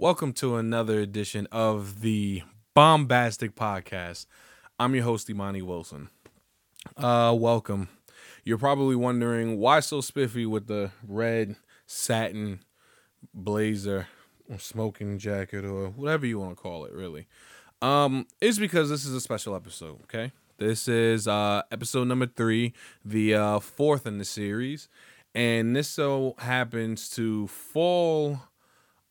Welcome to another edition of the Bombastic Podcast. I'm your host, Imani Wilson. Welcome. You're probably wondering why so spiffy with the red satin blazer or smoking jacket or whatever you want to call it, really. It's because this is a special episode, okay? This is episode number 3, the fourth in the series. And this so happens to fall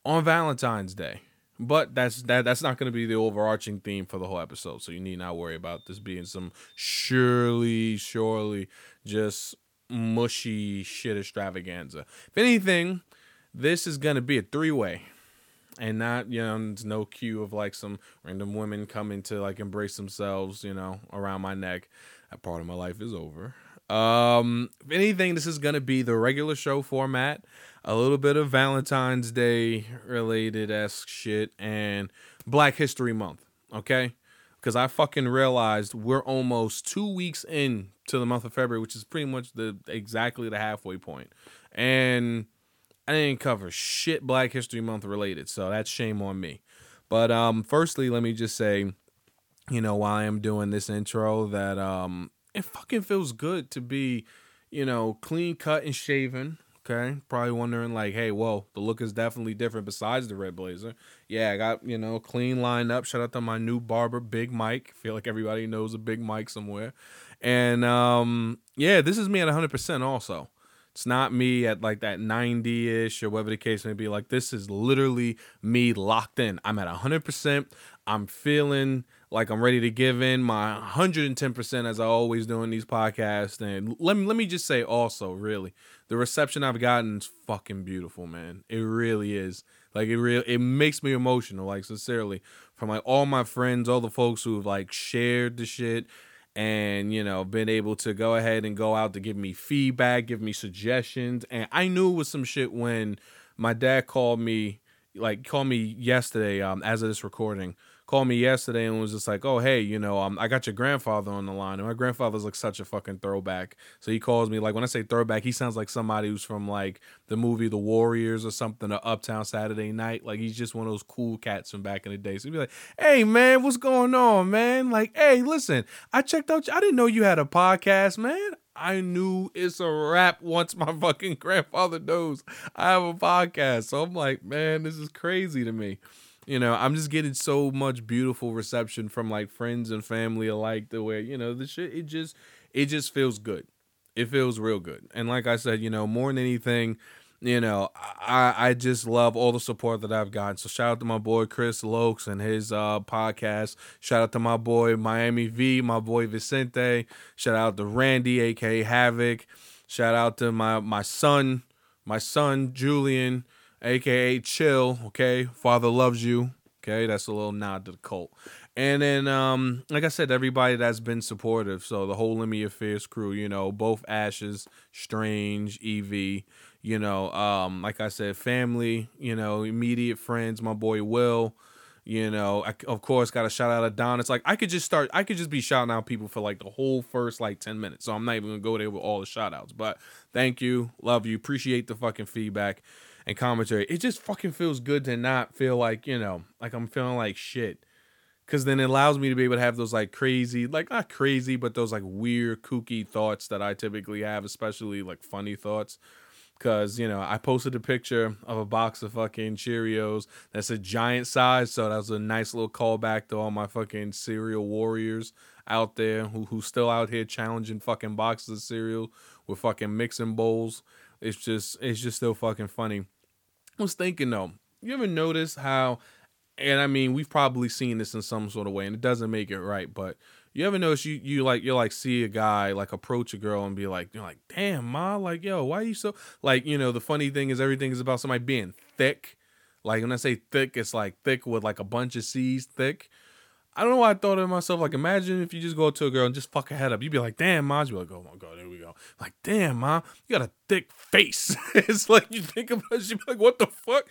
on Valentine's Day. But that's not going to be the overarching theme for the whole episode, so you need not worry about this being some surely just mushy shit extravaganza. If anything, this is going to be a three-way. And not, there's no cue of, some random women coming to, embrace themselves, around my neck. That part of my life is over. If anything, this is going to be the regular show format, a little bit of Valentine's Day related-esque shit, and Black History Month, okay? Because I fucking realized we're almost 2 weeks into the month of February, which is pretty much exactly the halfway point. And I didn't cover shit Black History Month related, so that's shame on me. But firstly, let me just say, while I am doing this intro, that it fucking feels good to be, clean cut and shaven, okay? Probably wondering hey, whoa, the look is definitely different besides the red blazer. Yeah, I got, clean lined up. Shout out to my new barber, Big Mike. Feel like everybody knows a Big Mike somewhere. And yeah, this is me at 100% also. It's not me at that 90-ish or whatever the case may be. This is literally me locked in. I'm at 100%. I'm feeling like I'm ready to give in my 110% as I always do in these podcasts. And let me just say also, really, the reception I've gotten is fucking beautiful, man. It really is. It makes me emotional, sincerely. From all my friends, all the folks who've shared the shit. And, been able to go ahead and go out to give me feedback, give me suggestions. And I knew it was some shit when my dad called me yesterday, as of this recording, and was just oh, hey, I got your grandfather on the line. And my grandfather's such a fucking throwback. So he calls me, when I say throwback, he sounds like somebody who's from the movie The Warriors or something, or Uptown Saturday Night. He's just one of those cool cats from back in the day. So he'd be hey, man, what's going on, man? Hey, listen, I checked out, I didn't know you had a podcast, man. I knew it's a wrap once my fucking grandfather knows I have a podcast. So I'm man, this is crazy to me. I'm just getting so much beautiful reception from friends and family alike, the way, the shit, it just feels good. It feels real good. And like I said, more than anything, I just love all the support that I've gotten. So shout out to my boy, Chris Lokes and his podcast. Shout out to my boy, Miami V, my boy, Vicente. Shout out to Randy, a.k.a. Havoc. Shout out to my son, Julian, a.k.a. Chill, okay? Father loves you, okay? That's a little nod to the cult. And then, like I said, everybody that's been supportive. So the whole Lemmy Affairs crew, both Ashes, Strange, EV, like I said, family, immediate friends, my boy Will, I, of course, got a shout out to Don. It's I could just be shouting out people for the whole first 10 minutes. So I'm not even gonna go there with all the shout outs, but thank you. Love you. Appreciate the fucking feedback and commentary. It just fucking feels good to not feel I'm feeling like shit. Cause then it allows me to be able to have those crazy, not crazy, but those weird, kooky thoughts that I typically have, especially funny thoughts. Cause I posted a picture of a box of fucking Cheerios that's a giant size, so that was a nice little callback to all my fucking cereal warriors out there who's still out here challenging fucking boxes of cereal with fucking mixing bowls. It's just still fucking funny. I was thinking though, you ever notice how, and I mean we've probably seen this in some sort of way, and it doesn't make it right, but you ever notice you see a guy approach a girl and be damn ma, yo, why are you so the funny thing is everything is about somebody being thick. When I say thick, it's thick with a bunch of C's, thick. I don't know why I thought of myself, imagine if you just go up to a girl and just fuck her head up. You'd be damn ma. You'd be oh my God, there we go. Damn ma, you got a thick face. It's you think about it, she'd be what the fuck?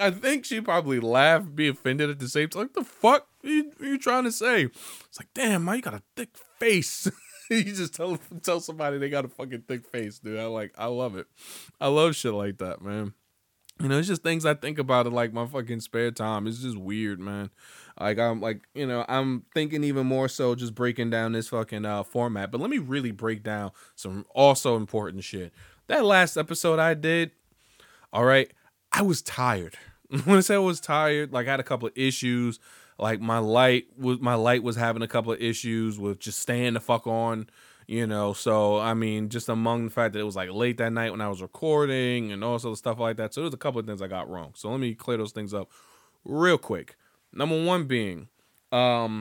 I think she probably laughed, be offended at the same time. The fuck are you trying to say? It's damn ma, you got a thick face. You just tell somebody they got a fucking thick face, dude. I love it. I love shit like that, man. You know, it's just things I think about in like my fucking spare time. It's just weird, man. Like, I'm like, you know, I'm thinking even more so just breaking down this fucking format. But let me really break down some also important shit. That last episode I did, all right, I was tired. When I say I was tired, like I had a couple of issues. Like my light was having a couple of issues with just staying the fuck on, you know. So, I mean, just among the fact that it was like late that night when I was recording and also stuff like that. So there's a couple of things I got wrong. So let me clear those things up real quick. Number one being, I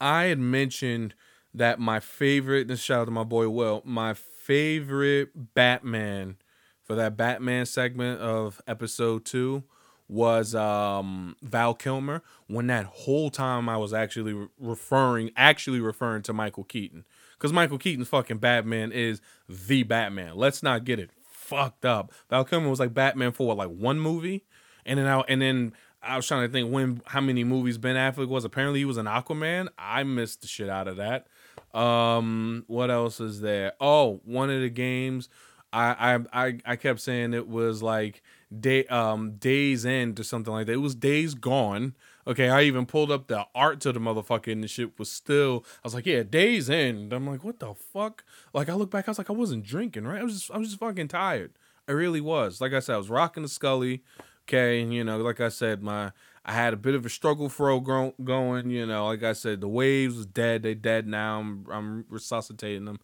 had mentioned that my favorite, this shout out to my boy Will, my favorite Batman for that Batman segment of episode 2 was Val Kilmer, when that whole time I was actually referring to Michael Keaton. Because Michael Keaton's fucking Batman is the Batman. Let's not get it fucked up. Val Kilmer was like Batman for like one movie, and then I was trying to think how many movies Ben Affleck was. Apparently he was an Aquaman. I missed the shit out of that. What else is there? Oh, one of the games I kept saying it was like Days End or something like that. It was Days Gone. Okay, I even pulled up the art to the motherfucker and the shit was still, I was like, yeah, Days End. I'm like, what the fuck? Like I look back, I was like, I wasn't drinking, right? I was just fucking tired. I really was. Like I said, I was rocking the Scully. Okay, and you know, like I said, I had a bit of a struggle fro going, you know, like I said, the waves was dead, they dead now, I'm resuscitating them.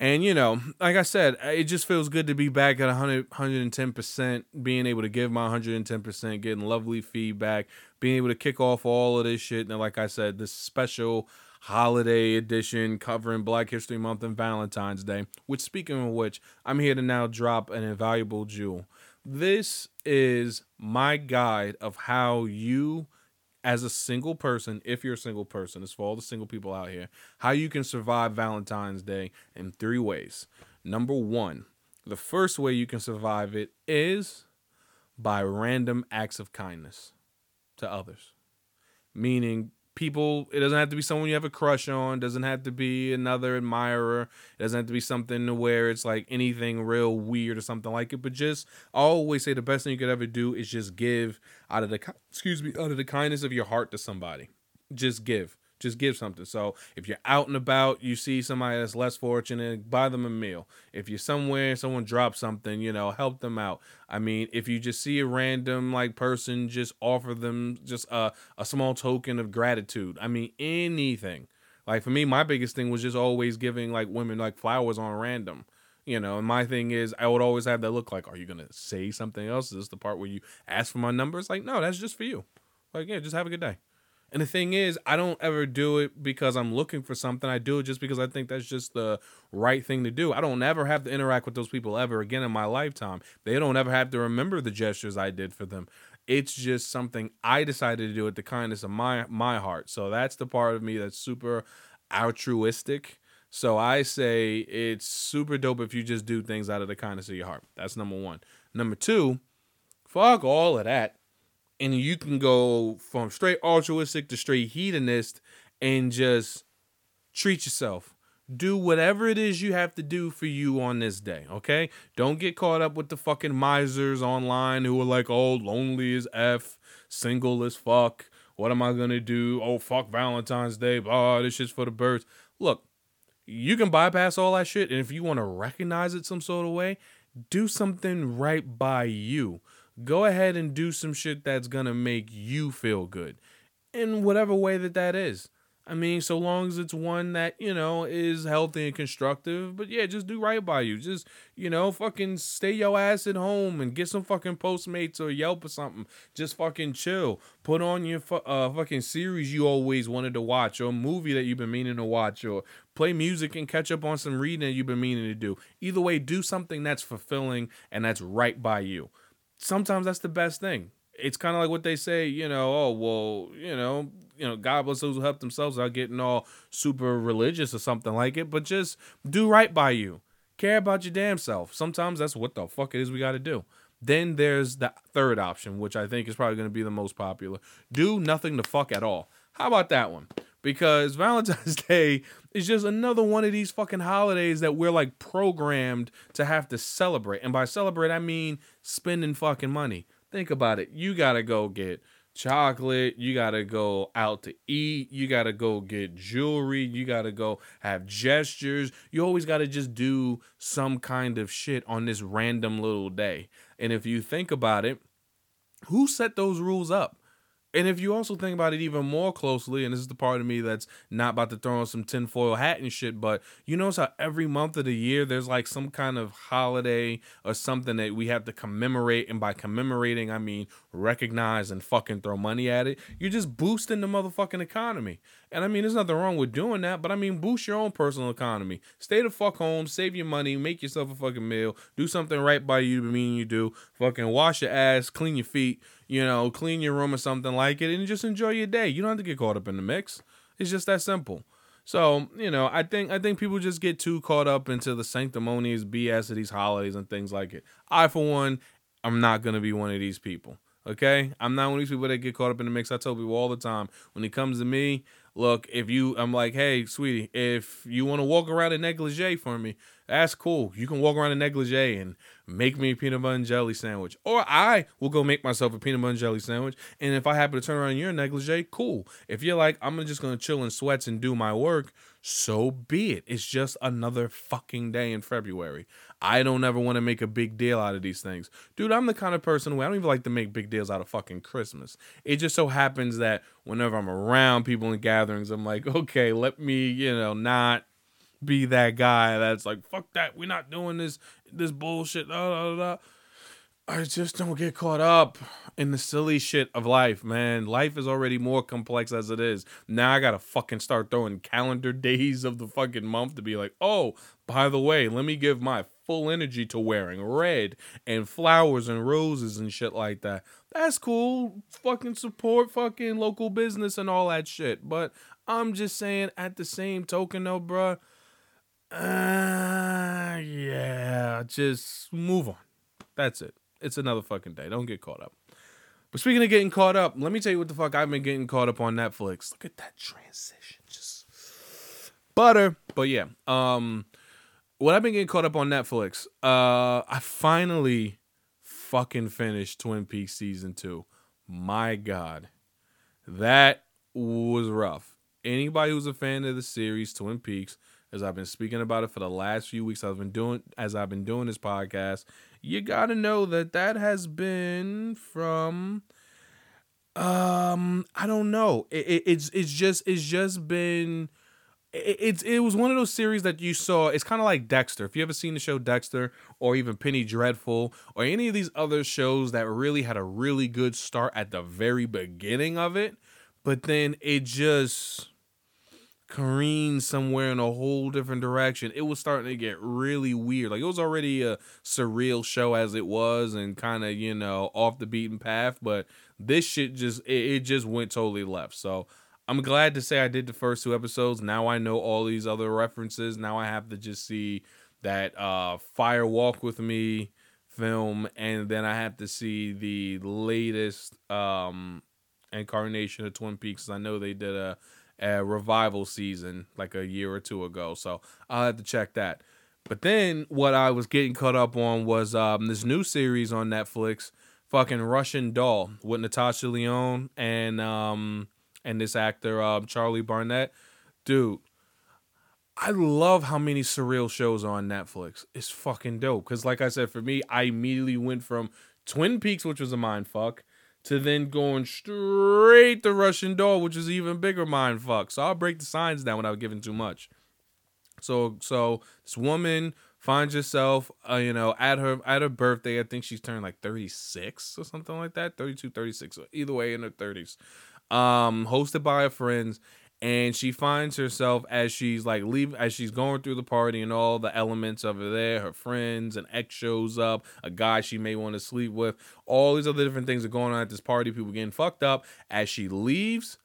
And, you know, like I said, it just feels good to be back at 110%, being able to give my 110%, getting lovely feedback, being able to kick off all of this shit. And like I said, this special holiday edition covering Black History Month and Valentine's Day, which, speaking of which, I'm here to now drop an invaluable jewel. This is my guide of how you, as a single person, if you're a single person, it's for all the single people out here, how you can survive Valentine's Day in 3 ways. Number 1, the first way you can survive it is by random acts of kindness to others. Meaning, people, it doesn't have to be someone you have a crush on, doesn't have to be another admirer, it doesn't have to be something where it's like anything real weird or something like it, but just, I always say the best thing you could ever do is just give out of the kindness of your heart to somebody. Just give something. So if you're out and about, you see somebody that's less fortunate, buy them a meal. If you're somewhere, someone drops something, you know, help them out. I mean, if you just see a random like person, just offer them just a small token of gratitude. I mean, anything. Like for me, my biggest thing was just always giving like women like flowers on random. You know, and my thing is I would always have that look like, are you going to say something else? Is this the part where you ask for my number? It's like, no, that's just for you. Like, yeah, just have a good day. And the thing is, I don't ever do it because I'm looking for something. I do it just because I think that's just the right thing to do. I don't ever have to interact with those people ever again in my lifetime. They don't ever have to remember the gestures I did for them. It's just something I decided to do at the kindness of my heart. So that's the part of me that's super altruistic. So I say it's super dope if you just do things out of the kindness of your heart. That's number 1. Number 2, fuck all of that. And you can go from straight altruistic to straight hedonist and just treat yourself. Do whatever it is you have to do for you on this day, okay? Don't get caught up with the fucking misers online who are like, oh, lonely as F, single as fuck. What am I going to do? Oh, fuck Valentine's Day. Oh, this shit's for the birds. Look, you can bypass all that shit. And if you want to recognize it some sort of way, do something right by you. Go ahead and do some shit that's going to make you feel good in whatever way that is. I mean, so long as it's one that, you know, is healthy and constructive, but yeah, just do right by you. Just, you know, fucking stay your ass at home and get some fucking Postmates or Yelp or something. Just fucking chill. Put on your fucking series you always wanted to watch, or a movie that you've been meaning to watch, or play music and catch up on some reading that you've been meaning to do. Either way, do something that's fulfilling and that's right by you. Sometimes that's the best thing. It's kind of like what they say, you know, oh, well, you know, God bless those who help themselves without getting all super religious or something like it, but just do right by you. Care about your damn self. Sometimes that's what the fuck it is we got to do. Then there's the third option, which I think is probably going to be the most popular. Do nothing the fuck at all. How about that one? because Valentine's Day is just another one of these fucking holidays that we're like programmed to have to celebrate. And by celebrate, I mean spending fucking money. Think about it. You got to go get chocolate. You got to go out to eat. You got to go get jewelry. You got to go have gestures. You always got to just do some kind of shit on this random little day. And if you think about it, who set those rules up? And if you also think about it even more closely, and this is the part of me that's not about to throw on some tinfoil hat and shit, but you notice how every month of the year there's like some kind of holiday or something that we have to commemorate. And by commemorating, I mean recognize and fucking throw money at it. You're just boosting the motherfucking economy. And I mean, there's nothing wrong with doing that, but I mean, boost your own personal economy. Stay the fuck home, save your money, make yourself a fucking meal, do something right by you, meaning you do, fucking wash your ass, clean your feet, you know, clean your room or something like it, and just enjoy your day. You don't have to get caught up in the mix. It's just that simple. So, you know, I think people just get too caught up into the sanctimonious BS of these holidays and things like it. I, for one, I'm not going to be one of these people, okay? I'm not one of these people that get caught up in the mix. I tell people all the time, when it comes to me, look, I'm like, hey, sweetie, if you want to walk around in negligee for me, that's cool. You can walk around in negligee and make me a peanut butter and jelly sandwich. Or I will go make myself a peanut butter and jelly sandwich. And if I happen to turn around in your negligee, cool. If you're like, I'm just going to chill in sweats and do my work, so be it. It's just another fucking day in February. I don't ever want to make a big deal out of these things. Dude, I'm the kind of person where I don't even like to make big deals out of fucking Christmas. It just so happens that whenever I'm around people in gatherings, I'm like, okay, let me, not be that guy that's like, fuck that, we're not doing this bullshit, blah, blah, blah. I just don't get caught up in the silly shit of life, man. Life is already more complex as it is. Now I gotta fucking start throwing calendar days of the fucking month to be like, oh, by the way, let me give my full energy to wearing red and flowers and roses and shit like that. That's cool. Fucking support fucking local business and all that shit. But I'm just saying, at the same token though, bruh, just move on. That's it. It's another fucking day. Don't get caught up. But speaking of getting caught up, let me tell you what the fuck I've been getting caught up on Netflix. Look at that transition. Just butter. But yeah, what I've been getting caught up on Netflix, I finally fucking finished Twin Peaks season 2. My God, that was rough. Anybody who's a fan of the series Twin Peaks, as I've been speaking about it for the last few weeks, I've been doing this podcast, you gotta know that has been from, I don't know. It was one of those series that you saw. It's kind of like Dexter. If you ever seen the show Dexter, or even Penny Dreadful, or any of these other shows that really had a really good start at the very beginning of it, but then it just careened somewhere in a whole different direction. It was starting to get really weird. Like, it was already a surreal show as it was, and kind of, off the beaten path, but this shit just, it just went totally left. So I'm glad to say I did the first 2 episodes. Now I know all these other references. Now I have to just see that Fire Walk With Me film, and then I have to see the latest incarnation of Twin Peaks. I know they did a revival season like a year or 2 ago, so I'll have to check that. But then what I was getting caught up on was this new series on Netflix, fucking Russian Doll, with Natasha Lyonne and this actor Charlie Barnett. Dude, I love how many surreal shows are on Netflix. It's fucking dope, because like I said, for me, I immediately went from Twin Peaks, which was a mindfuck, to then going straight to Russian Doll, which is even bigger mindfuck. So I'll break the signs down without giving too much. So this woman finds herself, at her birthday, I think she's turned like 36 or something like that, 32, 36, either way, in her 30s, hosted by her friends. And she finds herself as she's going through the party and all the elements of her there, her friends, an ex shows up, a guy she may want to sleep with, all these other different things are going on at this party, people getting fucked up. As she leaves,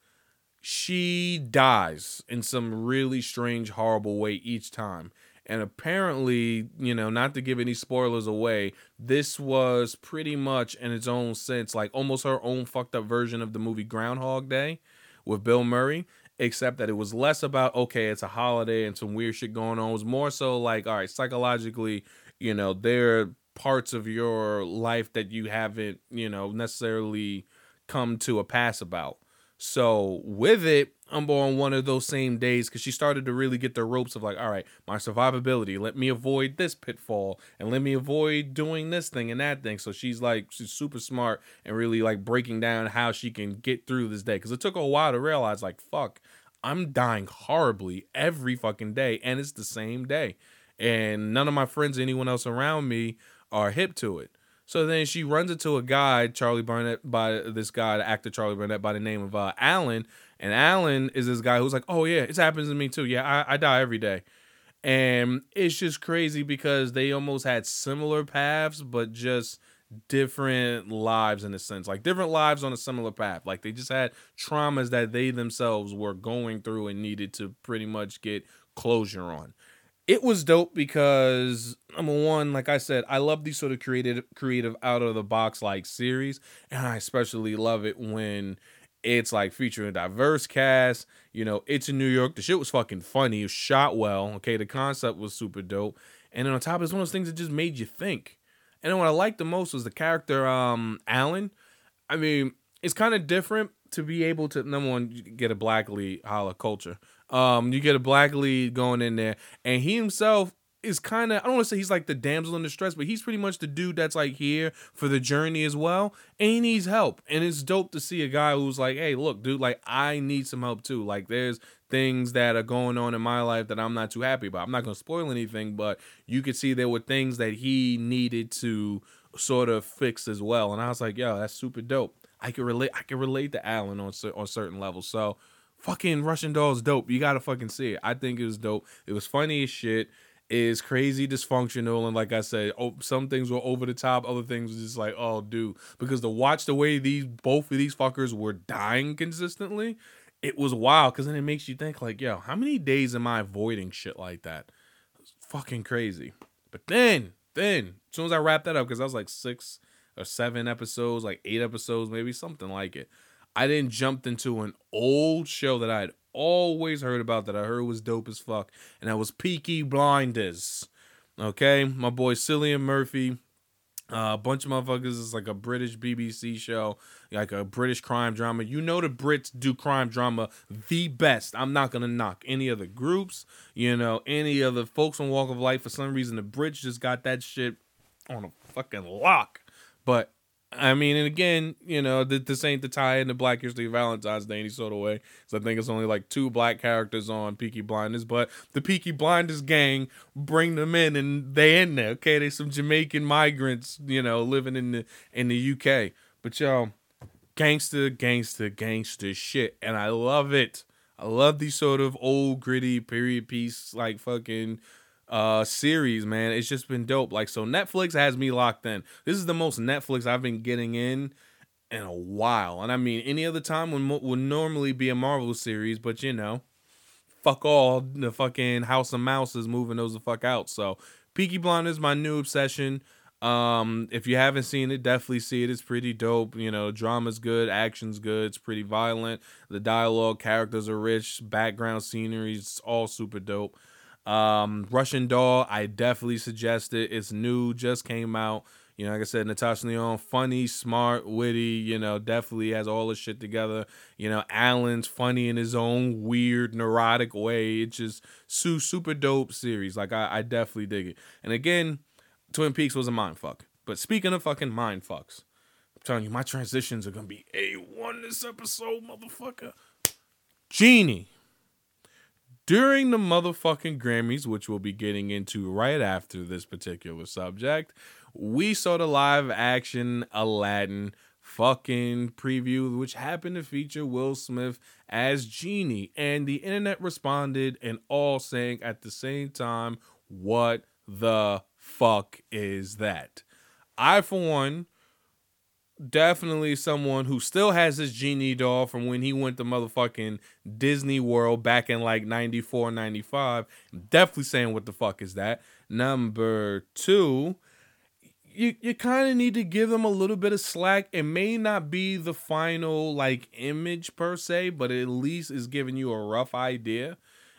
she dies in some really strange, horrible way each time. And apparently, not to give any spoilers away, this was pretty much, in its own sense, like almost her own fucked up version of the movie Groundhog Day with Bill Murray. except that it was less about, okay, it's a holiday and some weird shit going on. It was more so like, all right, psychologically, you know, there are parts of your life that you haven't, you know, necessarily come to a pass about. So with it, I'm on one of those same days because she started to really get the ropes of like, all right, my survivability, let me avoid this pitfall and let me avoid doing this thing and that thing. So she's like, she's super smart and really like breaking down how she can get through this day, because it took her a while to realize like, fuck, I'm dying horribly every fucking day and it's the same day and none of my friends or anyone else around me are hip to it. So then she runs into a guy, the actor Charlie Barnett by the name of Alan. And Alan is this guy who's like, oh yeah, it happens to me too. Yeah, I die every day. And it's just crazy because they almost had similar paths, but just different lives in a sense, like different lives on a similar path. Like they just had traumas that they themselves were going through and needed to pretty much get closure on. It was dope because, number one, like I said, I love these sort of creative out-of-the-box like series, and I especially love it when it's like featuring a diverse cast. You know, it's in New York. The shit was fucking funny. It was shot well. Okay, the concept was super dope. And then on top, it's one of those things that just made you think. And then what I liked the most was the character Alan. I mean, it's kind of different to be able to, number one, get a black lead, holla culture. You get a black lead going in there, and he himself is kind of, I don't want to say he's like the damsel in distress, but he's pretty much the dude that's like here for the journey as well, and he needs help. And it's dope to see a guy who's like, hey, look, dude, like I need some help too. Like there's things that are going on in my life that I'm not too happy about. I'm not going to spoil anything, but you could see there were things that he needed to sort of fix as well. And I was like, yo, that's super dope. I can relate to Alan on certain levels. So fucking Russian Doll is dope. You gotta fucking see it. I think it was dope. It was funny as shit. It's crazy dysfunctional, and like I said, some things were over the top, other things was just like, oh, dude. Because to watch the way both of these fuckers were dying consistently, it was wild. Because then it makes you think like, yo, how many days am I avoiding shit like that? It's fucking crazy. But then as soon as I wrapped that up, because I was like 6 or 7 episodes, like 8 episodes, maybe something like it, I then jumped into an old show that I had always heard about that I heard was dope as fuck, and that was Peaky Blinders. Okay, my boy Cillian Murphy, a bunch of motherfuckers. It's like a British BBC show, like a British crime drama. You know the Brits do crime drama the best. I'm not gonna knock any other groups, you know, any other folks on Walk of Life. For some reason, the Brits just got that shit on a fucking lock. But I mean, and again, you know, this ain't the tie into Black History Valentine's Day any sort of way. So I think it's only like 2 black characters on Peaky Blinders, but the Peaky Blinders gang, bring them in and they in there. Okay, they some Jamaican migrants, you know, living in the UK. But yo, gangster shit, and I love it. I love these sort of old gritty period piece like fucking series, man. It's just been dope. Like, so Netflix has me locked in. This is the most Netflix I've been getting in a while. And I mean, any other time would normally be a Marvel series, but you know, fuck all the fucking House of Mouse is moving those the fuck out. So Peaky Blinders is my new obsession. If you haven't seen it, definitely see it. It's pretty dope. You know, drama's good, action's good, it's pretty violent. The dialogue, characters are rich, background scenery, it's all super dope. Russian Doll, I definitely suggest it. It's new, just came out. You know, like I said, Natasha Lyonne, funny, smart, witty, you know, definitely has all this shit together. You know, Alan's funny in his own weird, neurotic way. It's just super dope series. Like, I definitely dig it. And again, Twin Peaks was a mindfuck. But speaking of fucking mindfucks, I'm telling you, my transitions are going to be A1 this episode, motherfucker. Genie. During the motherfucking Grammys, which we'll be getting into right after this particular subject, we saw the live action Aladdin fucking preview, which happened to feature Will Smith as Genie. And the internet responded and all saying at the same time, what the fuck is that? I, for one, definitely someone who still has his Genie doll from when he went to motherfucking Disney World back in like 94, 95. I'm definitely saying what the fuck is that. Number 2, you kind of need to give them a little bit of slack. It may not be the final like image per se, but it at least is giving you a rough idea.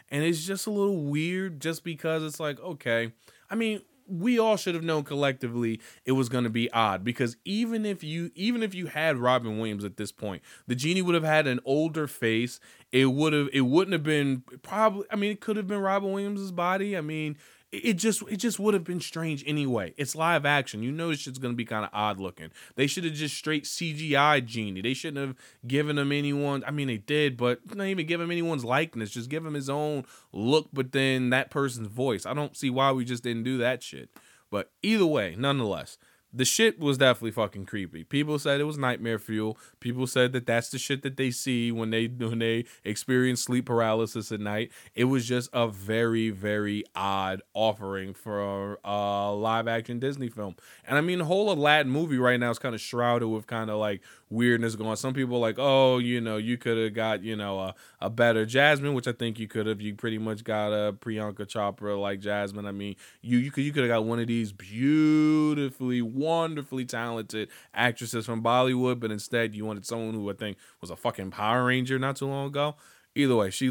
And it's just a little weird just because it's like, okay, I mean, we all should have known collectively it was going to be odd, because even if you had Robin Williams at this point, the Genie would have had an older face. It wouldn't have been probably. I mean, it could have been Robin Williams' body. I mean, it just would have been strange anyway. It's live action. You know, it's just going to be kind of odd looking. They should have just straight CGI Genie. They shouldn't have given him anyone. I mean, they did, but not even give him anyone's likeness. Just give him his own look, but then that person's voice. I don't see why we just didn't do that shit. But either way, nonetheless, the shit was definitely fucking creepy. People said it was nightmare fuel. People said that that's the shit that they see when they experience sleep paralysis at night. It was just a very, very odd offering for a live action Disney film. And I mean, the whole Aladdin movie right now is kind of shrouded with kind of like weirdness going on. Some people are like, oh, you know, you could have got, you know, a better Jasmine, which I think you could have. You pretty much got a Priyanka Chopra like Jasmine. I mean, you could have got one of these beautifully, wonderfully talented actresses from Bollywood, but instead you wanted someone who I think was a fucking Power Ranger not too long ago. Either way, she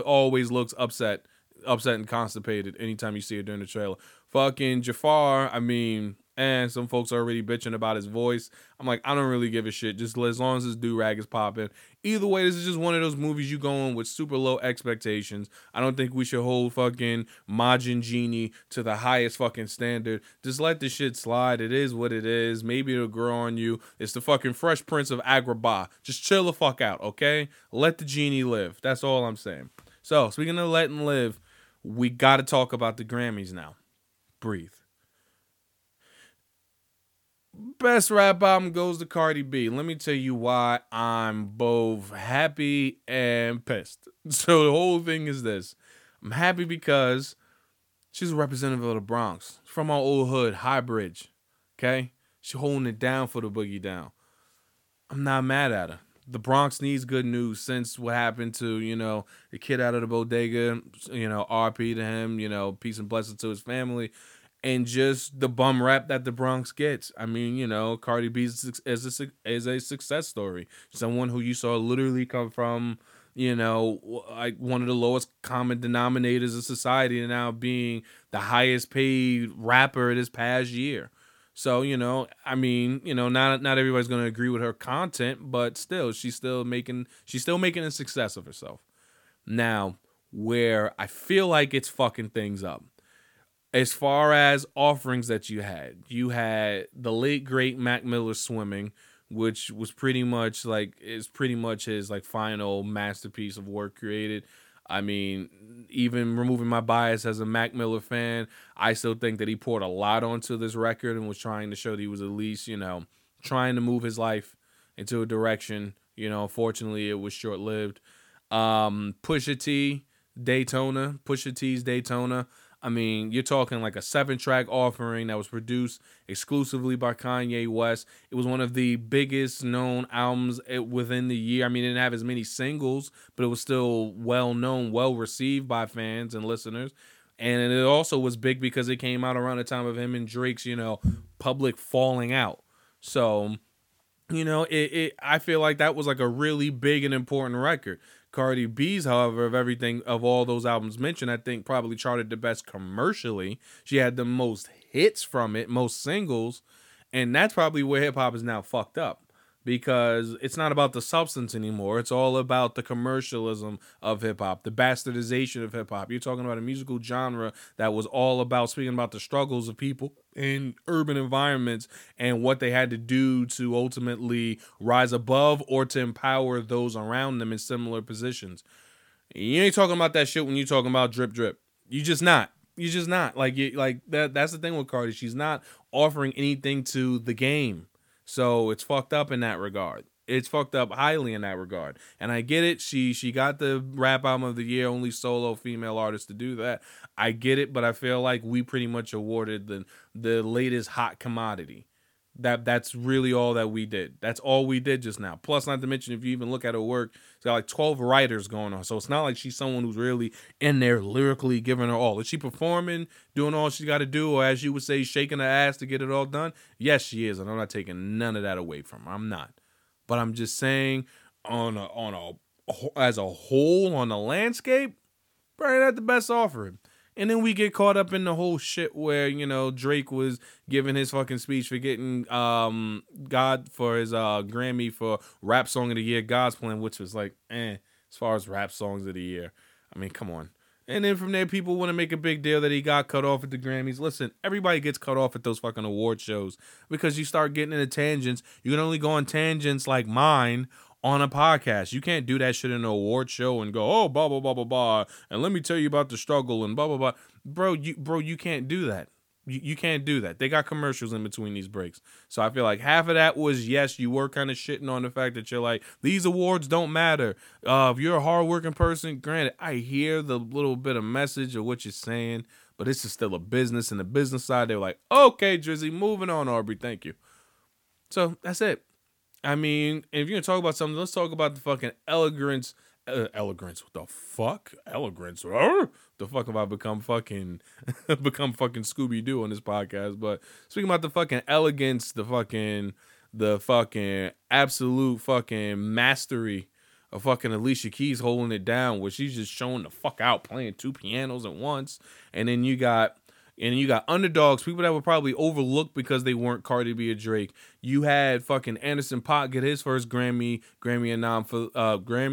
always looks upset and constipated anytime you see her during the trailer. Fucking Jafar, I mean, and some folks are already bitching about his voice. I'm like, I don't really give a shit. Just as long as this do-rag is popping. Either way, this is just one of those movies you go in with super low expectations. I don't think we should hold fucking Majin Genie to the highest fucking standard. Just let this shit slide. It is what it is. Maybe it'll grow on you. It's the fucking Fresh Prince of Agrabah. Just chill the fuck out, okay? Let the Genie live. That's all I'm saying. So, speaking of letting live, we gotta talk about the Grammys now. Breathe. Best rap album goes to Cardi B. Let me tell you why I'm both happy and pissed. So the whole thing is this. I'm happy because she's a representative of the Bronx. From our old hood, High Bridge. Okay? She's holding it down for the Boogie Down. I'm not mad at her. The Bronx needs good news since what happened to, you know, the kid out of the bodega, you know, RP to him, you know, peace and blessings to his family. And just the bum rap that the Bronx gets. I mean, you know, Cardi B is a success story. Someone who you saw literally come from, you know, like one of the lowest common denominators of society and now being the highest paid rapper this past year. So, you know, I mean, you know, not everybody's going to agree with her content, but still, she's still making a success of herself. Now, where I feel like it's fucking things up. As far as offerings that you had the late great Mac Miller Swimming, which was pretty much his like final masterpiece of work created. I mean, even removing my bias as a Mac Miller fan, I still think that he poured a lot onto this record and was trying to show that he was at least, you know, trying to move his life into a direction. You know, unfortunately, it was short lived. Pusha T's Daytona. I mean, you're talking like a 7-track offering that was produced exclusively by Kanye West. It was one of the biggest known albums within the year. I mean, it didn't have as many singles, but it was still well known, well received by fans and listeners. And it also was big because it came out around the time of him and Drake's, you know, public falling out. So, you know, I feel like that was like a really big and important record. Cardi B's, however, of all those albums mentioned, I think probably charted the best commercially. She had the most hits from it, most singles, and that's probably where hip-hop is now fucked up, because it's not about the substance anymore. It's all about the commercialism of hip-hop, the bastardization of hip-hop. You're talking about a musical genre that was all about speaking about the struggles of people in urban environments and what they had to do to ultimately rise above or to empower those around them in similar positions. You ain't talking about that shit when you're talking about drip drip. You just not. Like that. That's the thing with Cardi. She's not offering anything to the game. So it's fucked up in that regard. It's fucked up highly in that regard. And I get it. She got the rap album of the year, only solo female artist to do that. I get it, but I feel like we pretty much awarded the latest hot commodity. That's really all that we did. That's all we did just now. Plus, not to mention, if you even look at her work, she's got like 12 writers going on. So it's not like she's someone who's really in there lyrically giving her all. Is she performing, doing all she got to do, or as you would say, shaking her ass to get it all done? Yes, she is, and I'm not taking none of that away from her. I'm not. But I'm just saying, as a whole, on the landscape, probably not the best offering. And then we get caught up in the whole shit where, you know, Drake was giving his fucking speech for getting God for his Grammy for Rap Song of the Year, God's Plan, which was like, as far as Rap Songs of the Year. I mean, come on. And then from there, people want to make a big deal that he got cut off at the Grammys. Listen, everybody gets cut off at those fucking award shows because you start getting into tangents. You can only go on tangents like mine on a podcast. You can't do that shit in an award show and go, oh, blah, blah, blah, blah, blah, and let me tell you about the struggle and blah, blah, blah. Bro, you can't do that. You can't do that. They got commercials in between these breaks. So I feel like half of that was, yes, you were kind of shitting on the fact that you're like, these awards don't matter. If you're a hardworking person, granted, I hear the little bit of message of what you're saying, but this is still a business. And the business side, they were like, okay, Drizzy, moving on, Aubrey, thank you. So that's it. I mean, if you're going to talk about something, let's talk about the fucking elegance. Elegance, what the fuck? Elegance. The fuck have I become fucking Scooby-Doo on this podcast? But speaking about the fucking elegance, the fucking absolute fucking mastery of fucking Alicia Keys holding it down, where she's just showing the fuck out, playing two pianos at once. And then you got underdogs, people that were probably overlooked because they weren't Cardi B or Drake. You had fucking Anderson .Paak get his first Grammy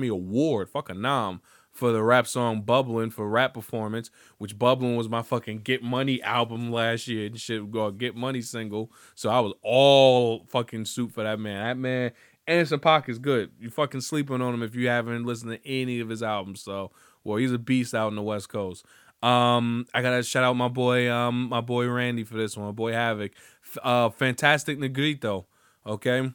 award, fucking nom, for the rap song Bubblin', for rap performance, which Bubblin' was my fucking Get Money album last year and shit, Get Money single. So I was all fucking suit for that man. That man, Anderson .Paak is good. You fucking sleeping on him if you haven't listened to any of his albums. So, well, he's a beast out in the West Coast. I gotta shout out my boy Randy for this one, my boy Havoc, fantastic Negrito. Okay.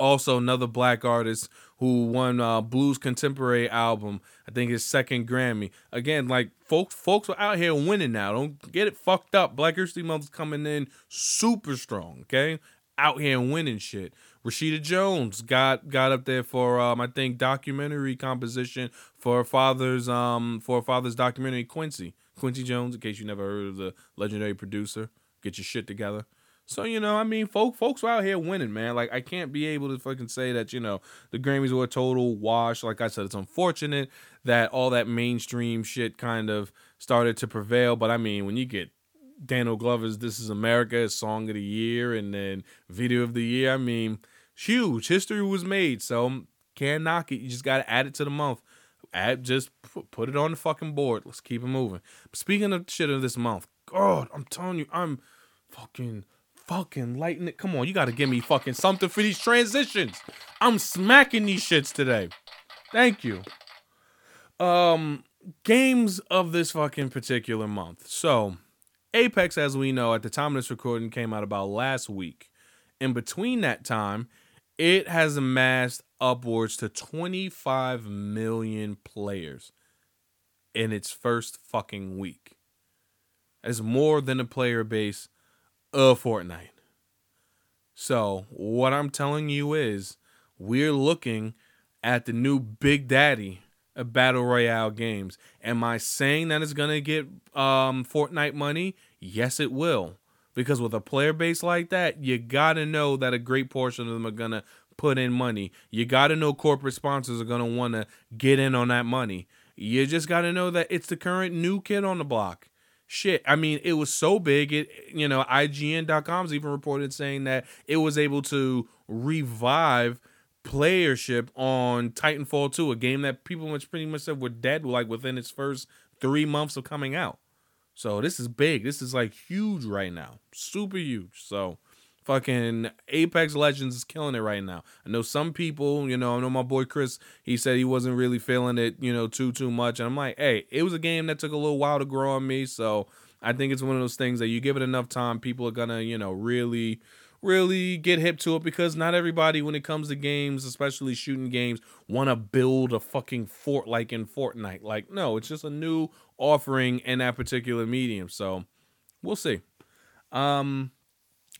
Also another black artist who won blues contemporary album. I think his second Grammy. Again, like folks are out here winning now. Don't get it fucked up. Black History Month's coming in super strong. Okay. Out here and winning shit. Rashida Jones got up there for I think documentary composition for her father's documentary, Quincy Jones, in case you never heard of the legendary producer. Get your shit together. So, you know, I mean, folks are out here winning, man. Like, I can't be able to fucking say that, you know, the Grammys were a total wash. Like I said, it's unfortunate that all that mainstream shit kind of started to prevail, but I mean, when you get Daniel Glover's This Is America, Song of the Year, and then Video of the Year. I mean, huge. History was made, so can't knock it. You just got to add it to the month. Just put it on the fucking board. Let's keep it moving. Speaking of shit of this month, God, I'm telling you, I'm fucking lighting it. Come on, you got to give me fucking something for these transitions. I'm smacking these shits today. Thank you. Games of this fucking particular month. So, Apex, as we know, at the time of this recording, came out about last week. In between that time, it has amassed upwards to 25 million players in its first fucking week. That's more than the player base of Fortnite. So, what I'm telling you is, we're looking at the new Big Daddy of Battle Royale games. Am I saying that it's going to get Fortnite money? Yes, it will. Because with a player base like that, you got to know that a great portion of them are going to put in money. You got to know corporate sponsors are going to want to get in on that money. You just got to know that it's the current new kid on the block. Shit, I mean, it was so big, IGN.com's even reported saying that it was able to revive playership on Titanfall 2, a game that people pretty much said were dead like within its first 3 months of coming out. So this is big. This is like huge right now. Super huge. So fucking Apex Legends is killing it right now. I know some people, I know my boy Chris, he said he wasn't really feeling it, too much. And I'm like, hey, it was a game that took a little while to grow on me. So I think it's one of those things that you give it enough time, people are gonna, really get hip to it, because not everybody, when it comes to games, especially shooting games, want to build a fucking fort like in Fortnite. Like, no, it's just a new offering in that particular medium. So we'll see.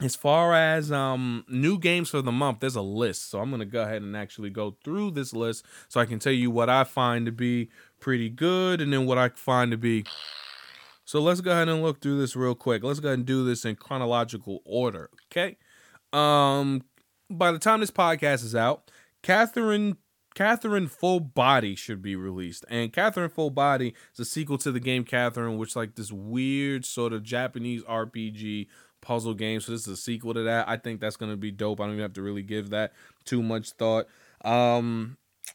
As far as new games for the month, there's a list. So I'm going to go ahead and actually go through this list so I can tell you what I find to be pretty good and then what I find to be. So let's go ahead and look through this real quick. Let's go ahead and do this in chronological order, okay? By the time this podcast is out, Catherine Full Body should be released. And Catherine Full Body is a sequel to the game Catherine, which like this weird sort of Japanese RPG puzzle game. So this is a sequel to that. I think that's going to be dope. I don't even have to really give that too much thought.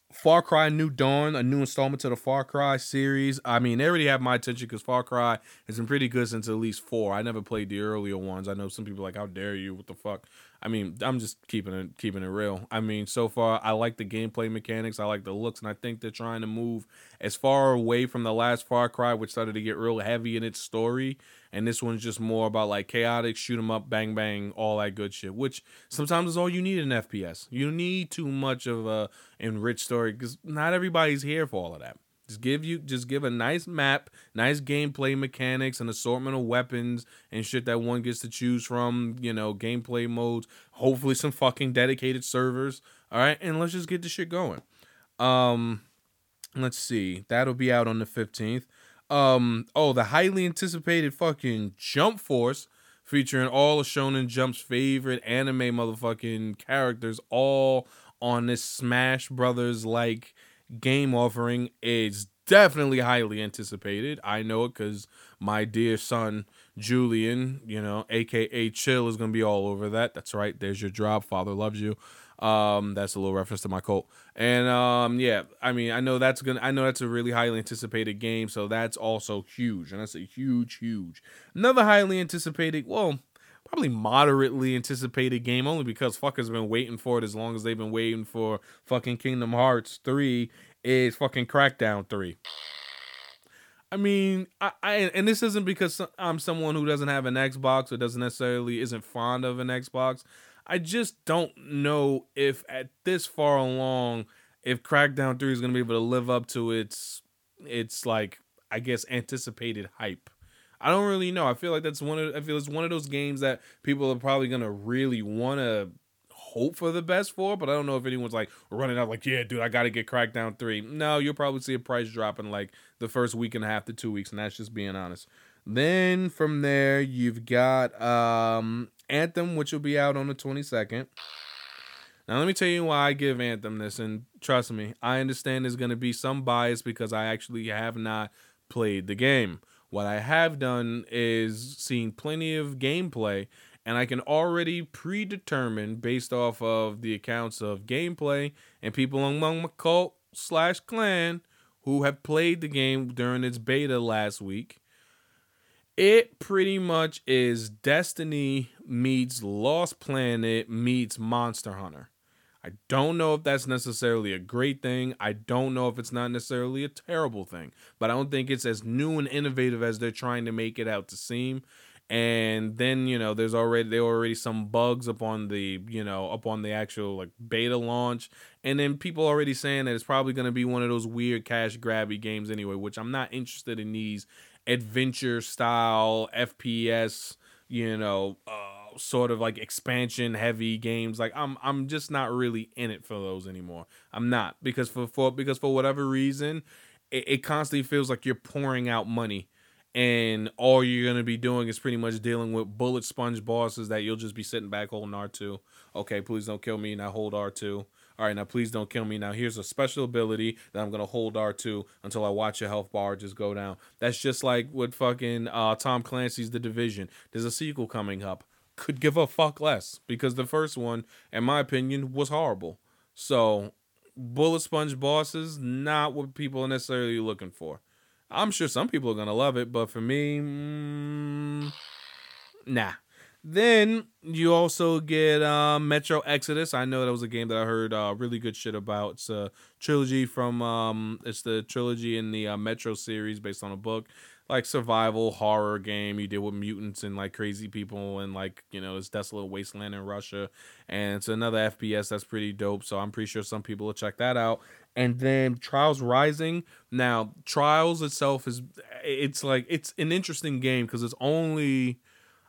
Far Cry New Dawn, a new installment to the Far Cry series. I mean, they already have my attention because Far Cry has been pretty good since at least 4. I never played the earlier ones. I know some people are like, how dare you? What the fuck? I mean, I'm just keeping it real. I mean, so far, I like the gameplay mechanics. I like the looks. And I think they're trying to move as far away from the last Far Cry, which started to get real heavy in its story. And this one's just more about like chaotic, shoot 'em up, bang, bang, all that good shit, which sometimes is all you need in FPS. You don't need too much of a enriched story because not everybody's here for all of that. Just give a nice map, nice gameplay mechanics, an assortment of weapons and shit that one gets to choose from, you know, gameplay modes, hopefully some fucking dedicated servers. All right. And let's just get this shit going. Let's see. That'll be out on the 15th. The highly anticipated fucking Jump Force featuring all of Shonen Jump's favorite anime motherfucking characters all on this Smash Brothers like game offering is definitely highly anticipated. I know it because my dear son Julian, you know, aka Chill, is gonna be all over that. That's right. There's your drop. Father loves you. That's a little reference to my cult. And I know that's a really highly anticipated game, so that's also huge. And that's a huge. Another highly anticipated, well, probably moderately anticipated game, only because fuckers been waiting for it as long as they've been waiting for fucking Kingdom Hearts 3 is fucking Crackdown 3. I mean, I and this isn't because I'm someone who doesn't have an Xbox or isn't fond of an Xbox. I just don't know if at this far along, if Crackdown 3 is going to be able to live up to its like, I guess, anticipated hype. I don't really know. I feel like it's one of those games that people are probably going to really want to hope for the best for, but I don't know if anyone's like running out like, yeah, dude, I got to get Crackdown 3. No, you'll probably see a price drop in like the first week and a half to 2 weeks, and that's just being honest. Then from there, you've got Anthem, which will be out on the 22nd. Now, let me tell you why I give Anthem this, and trust me, I understand there's going to be some bias because I actually have not played the game. What I have done is seen plenty of gameplay, and I can already predetermine based off of the accounts of gameplay and people among my cult/clan who have played the game during its beta last week. It pretty much is Destiny meets Lost Planet meets Monster Hunter. I don't know if that's necessarily a great thing. I don't know if it's not necessarily a terrible thing. But I don't think it's as new and innovative as they're trying to make it out to seem. And then, you know, there were already some bugs up on the actual like beta launch. And then people already saying that it's probably going to be one of those weird cash grabby games anyway, which I'm not interested in these adventure style FPS, you know, sort of like expansion heavy games. Like I'm just not really in it for those anymore. I'm not because for whatever reason, it constantly feels like you're pouring out money. And all you're going to be doing is pretty much dealing with bullet sponge bosses that you'll just be sitting back holding R2. Okay, please don't kill me. Now hold R2. All right, now please don't kill me. Now here's a special ability that I'm going to hold R2 until I watch your health bar just go down. That's just like with fucking Tom Clancy's The Division. There's a sequel coming up. Could give a fuck less because the first one, in my opinion, was horrible. So bullet sponge bosses, not what people are necessarily looking for. I'm sure some people are going to love it, but for me, nah. Then you also get Metro Exodus. I know that was a game that I heard really good shit about. It's a trilogy it's the trilogy in the Metro series based on a book. Like survival horror game. You deal with mutants and like crazy people and like, you know, this desolate wasteland in Russia. And it's another FPS that's pretty dope. So I'm pretty sure some people will check that out. And then Trials Rising. Now Trials itself is, it's like, it's an interesting game because it's only,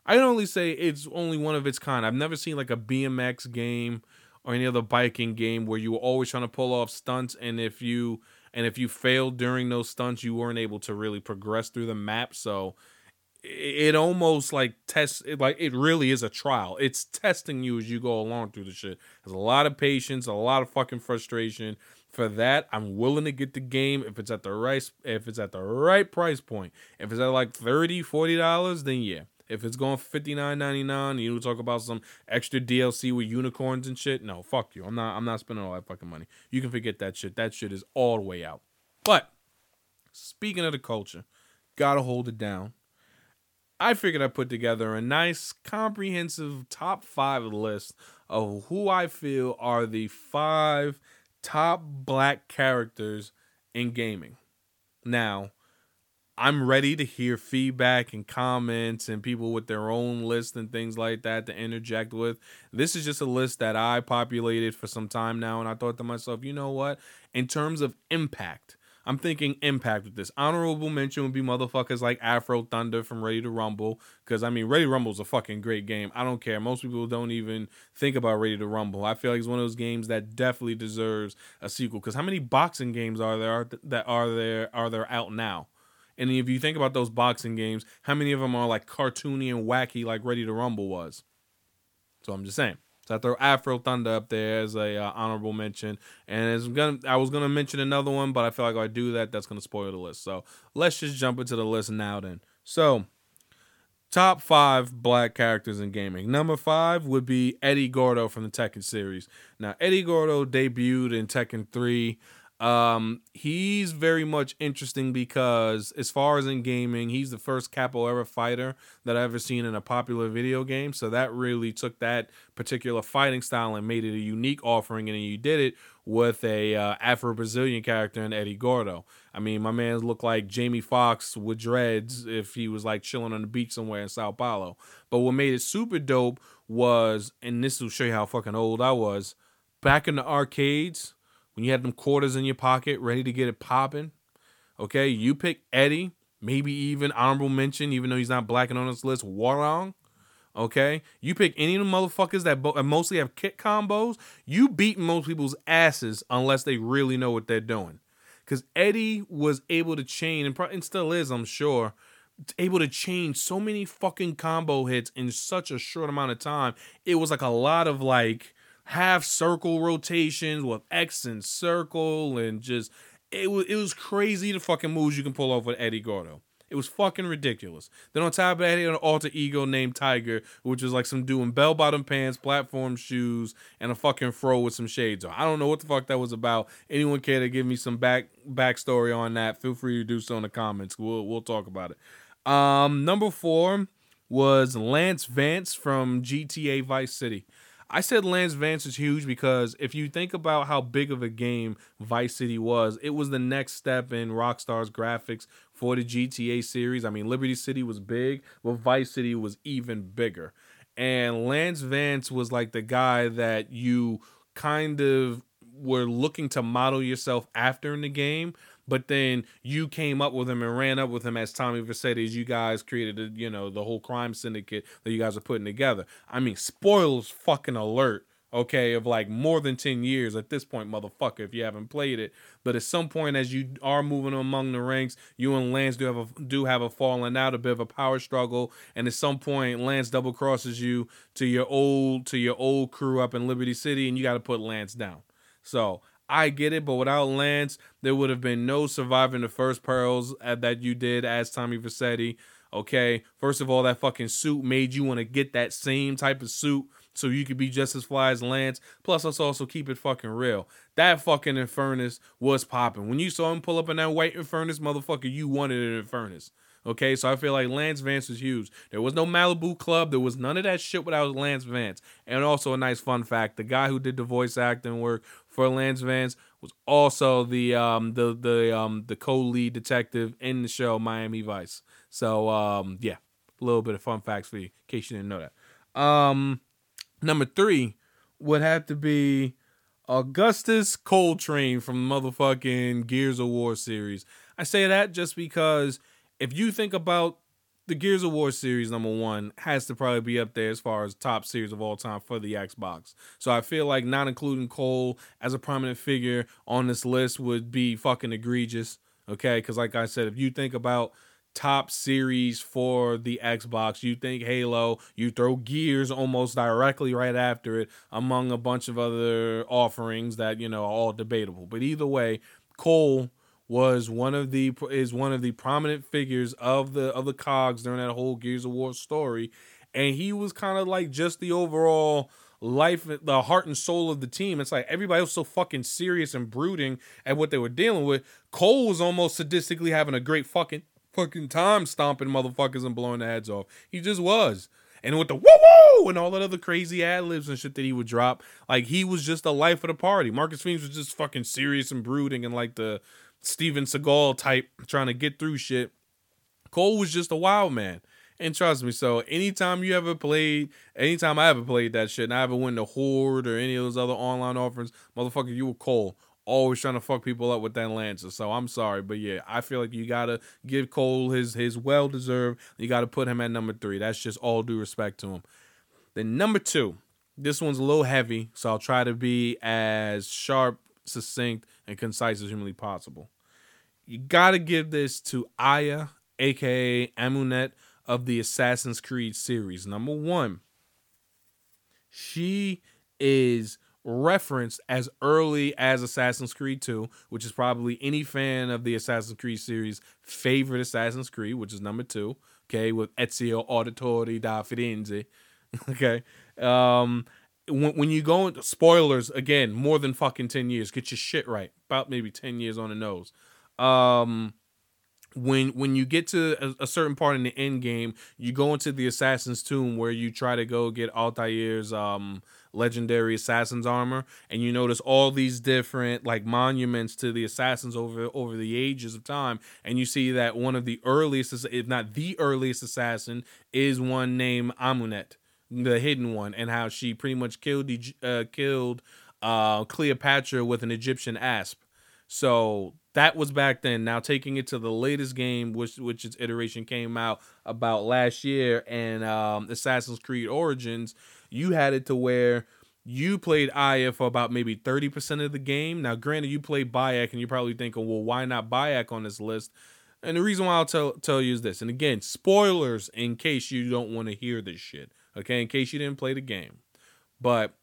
I'd only say it's only one of its kind. I've never seen like a BMX game or any other biking game where you were always trying to pull off stunts, and if you failed during those stunts, you weren't able to really progress through the map. So it almost like tests it, like it really is a trial. It's testing you as you go along through the shit. There's a lot of patience, a lot of fucking frustration. For that, I'm willing to get the game if it's at the right price point. If it's at like $30, $40, then yeah. If it's going $59.99, you talk about some extra DLC with unicorns and shit. No, fuck you. I'm not spending all that fucking money. You can forget that shit. That shit is all the way out. But speaking of the culture, gotta hold it down. I figured I put together a nice comprehensive top 5 list of who I feel are the 5 top black characters in gaming. Now, I'm ready to hear feedback and comments and people with their own list and things like that to interject with. This is just a list that I populated for some time now, and I thought to myself, you know what? In terms of impact, I'm thinking impact with this. Honorable mention would be motherfuckers like Afro Thunder from Ready to Rumble. Because, I mean, Ready to Rumble is a fucking great game. I don't care. Most people don't even think about Ready to Rumble. I feel like it's one of those games that definitely deserves a sequel. Because how many boxing games are there out now? And if you think about those boxing games, how many of them are like cartoony and wacky like Ready to Rumble was? So I'm just saying. So I throw Afro Thunder up there as a honorable mention, and I was gonna mention another one, but I feel like if I do that, that's gonna spoil the list. So let's just jump into the list now. Then, so top 5 black characters in gaming. Number 5 would be Eddie Gordo from the Tekken series. Now, Eddie Gordo debuted in Tekken 3. He's very much interesting because as far as in gaming, he's the first capoeira fighter that I've ever seen in a popular video game. So that really took that particular fighting style and made it a unique offering. And you did it with a Afro-Brazilian character in Eddie Gordo. I mean, my man looked like Jamie Foxx with dreads if he was like chilling on the beach somewhere in Sao Paulo. But what made it super dope was, and this will show you how fucking old I was, back in the arcades, when you had them quarters in your pocket, ready to get it popping, okay? You pick Eddie, maybe even honorable mention, even though he's not black and on this list, Warong, okay? You pick any of the motherfuckers that mostly have kick combos, you beat most people's asses unless they really know what they're doing. Because Eddie was able to chain, and still is, I'm sure, able to chain so many fucking combo hits in such a short amount of time. It was like a lot of like half circle rotations with X and circle, and just it was crazy the fucking moves you can pull off with Eddie Gordo. It was fucking ridiculous. Then on top of that, he had an alter ego named Tiger, which was like some dude in bell-bottom pants, platform shoes, and a fucking fro with some shades on. I don't know what the fuck that was about. Anyone care to give me some backstory on that? Feel free to do so in the comments. We'll talk about it. Number 4 was Lance Vance from GTA Vice City. I said Lance Vance is huge because if you think about how big of a game Vice City was, it was the next step in Rockstar's graphics for the GTA series. I mean, Liberty City was big, but Vice City was even bigger. And Lance Vance was like the guy that you kind of were looking to model yourself after in the game, but then you came up with him and ran up with him as Tommy Vercetti as you guys created, the whole crime syndicate that you guys are putting together. I mean, spoilers fucking alert, okay, of like more than 10 years at this point, motherfucker, if you haven't played it. But at some point, as you are moving among the ranks, you and Lance do have a falling out, a bit of a power struggle. And at some point, Lance double crosses you to your old crew up in Liberty City, and you got to put Lance down. So I get it, but without Lance, there would have been no surviving the first pearls that you did as Tommy Vercetti, okay? First of all, that fucking suit made you want to get that same type of suit so you could be just as fly as Lance. Plus, let's also keep it fucking real. That fucking Infernus was popping. When you saw him pull up in that white Infernus, motherfucker, you wanted an Infernus. Okay, so I feel like Lance Vance was huge. There was no Malibu Club. There was none of that shit without Lance Vance. And also a nice fun fact, the guy who did the voice acting work for Lance Vance was also the co-lead detective in the show Miami Vice. So, yeah, a little bit of fun facts for you in case you didn't know that. Number 3 would have to be Augustus Coltrane from motherfucking Gears of War series. I say that just because if you think about the Gears of War series, number one, has to probably be up there as far as top series of all time for the Xbox. So I feel like not including Cole as a prominent figure on this list would be fucking egregious, okay? Because like I said, if you think about top series for the Xbox, you think Halo, you throw Gears almost directly right after it, among a bunch of other offerings that, you know, are all debatable. But either way, Cole is one of the prominent figures of the cogs during that whole Gears of War story, and he was kind of like just the overall life, the heart and soul of the team. It's like everybody was so fucking serious and brooding at what they were dealing with. Cole was almost sadistically having a great fucking time stomping motherfuckers and blowing their heads off. He just was. And with the woo-woo and all that other crazy ad-libs and shit that he would drop, like he was just the life of the party. Marcus Phoenix was just fucking serious and brooding and like the Steven Seagal type trying to get through shit. Cole was just a wild man. And trust me, so anytime I ever played that shit and I ever went to Horde or any of those other online offerings, motherfucker, you were Cole. Always trying to fuck people up with that Lancer. So I'm sorry, but yeah, I feel like you gotta give Cole his well-deserved. You gotta put him at number 3. That's just all due respect to him. Then number 2, this one's a little heavy, so I'll try to be as sharp, succinct, and concise as humanly possible. You gotta give this to Aya, aka Amunet, of the Assassin's Creed series. Number 1, she is referenced as early as Assassin's Creed 2, which is probably any fan of the Assassin's Creed series' favorite Assassin's Creed, which is number 2, okay, with Ezio Auditore da Firenze, okay? When you go into spoilers, again, more than fucking 10 years, get your shit right, about maybe 10 years on the nose. When you get to a certain part in the end game, you go into the Assassin's Tomb where you try to go get Altair's legendary assassin's armor, and you notice all these different like monuments to the assassins over the ages of time, and you see that one of the earliest, if not the earliest assassin, is one named Amunet, the hidden one, and how she pretty much killed Cleopatra with an Egyptian asp. So that was back then. Now taking it to the latest game, which its iteration came out about last year, and Assassin's Creed Origins, you had it to where you played Aya for about maybe 30% of the game. Now, granted, you played Bayek, and you're probably thinking, well, why not Bayek on this list? And the reason why I'll tell you is this. And again, spoilers in case you don't want to hear this shit, okay, in case you didn't play the game. But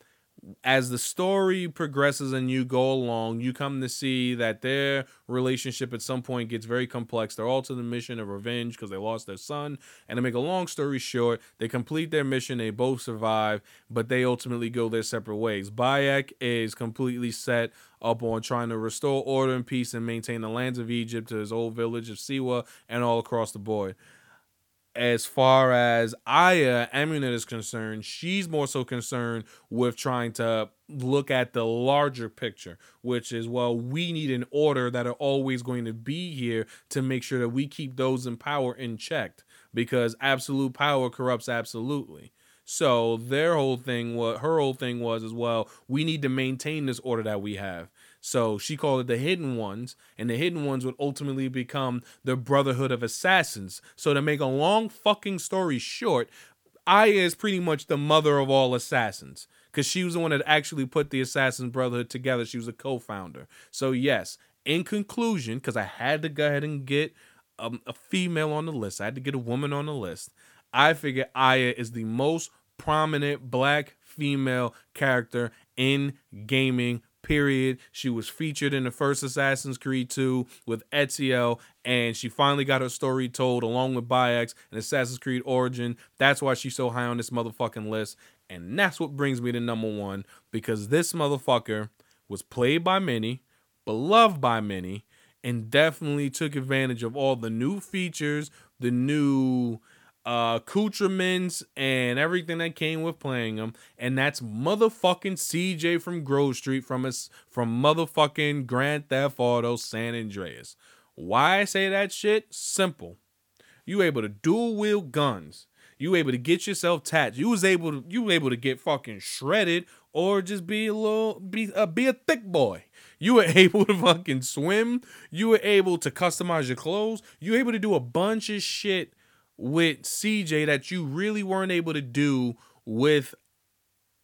as the story progresses and you go along, you come to see that their relationship at some point gets very complex. They're all to the mission of revenge because they lost their son. And to make a long story short, they complete their mission. They both survive, but they ultimately go their separate ways. Bayek is completely set up on trying to restore order and peace and maintain the lands of Egypt to his old village of Siwa and all across the board. As far as Aya Amunet is concerned, she's more so concerned with trying to look at the larger picture, which is, well, we need an order that are always going to be here to make sure that we keep those in power in check, because absolute power corrupts absolutely. So her whole thing was as well, we need to maintain this order that we have. So she called it the Hidden Ones, and the Hidden Ones would ultimately become the Brotherhood of Assassins. So to make a long fucking story short, Aya is pretty much the mother of all assassins, because she was the one that actually put the Assassin Brotherhood together. She was a co-founder. So yes, in conclusion, because I had to go ahead and get a female on the list, I had to get a woman on the list, I figure Aya is the most prominent black female character in gaming, period. She was featured in the first Assassin's Creed 2 with Ezio, and she finally got her story told along with Bayek and Assassin's Creed Origin. That's why she's so high on this motherfucking list. And that's what brings me to number 1, because this motherfucker was played by many, beloved by many, and definitely took advantage of all the new features, the new accoutrements, and everything that came with playing him, and that's motherfucking CJ from Grove Street from motherfucking Grand Theft Auto San Andreas. Why I say that shit? Simple. You able to dual wield guns. You able to get yourself tapped. You was able to get fucking shredded or just be a thick boy. You were able to fucking swim. You were able to customize your clothes. You were able to do a bunch of shit with CJ that you really weren't able to do with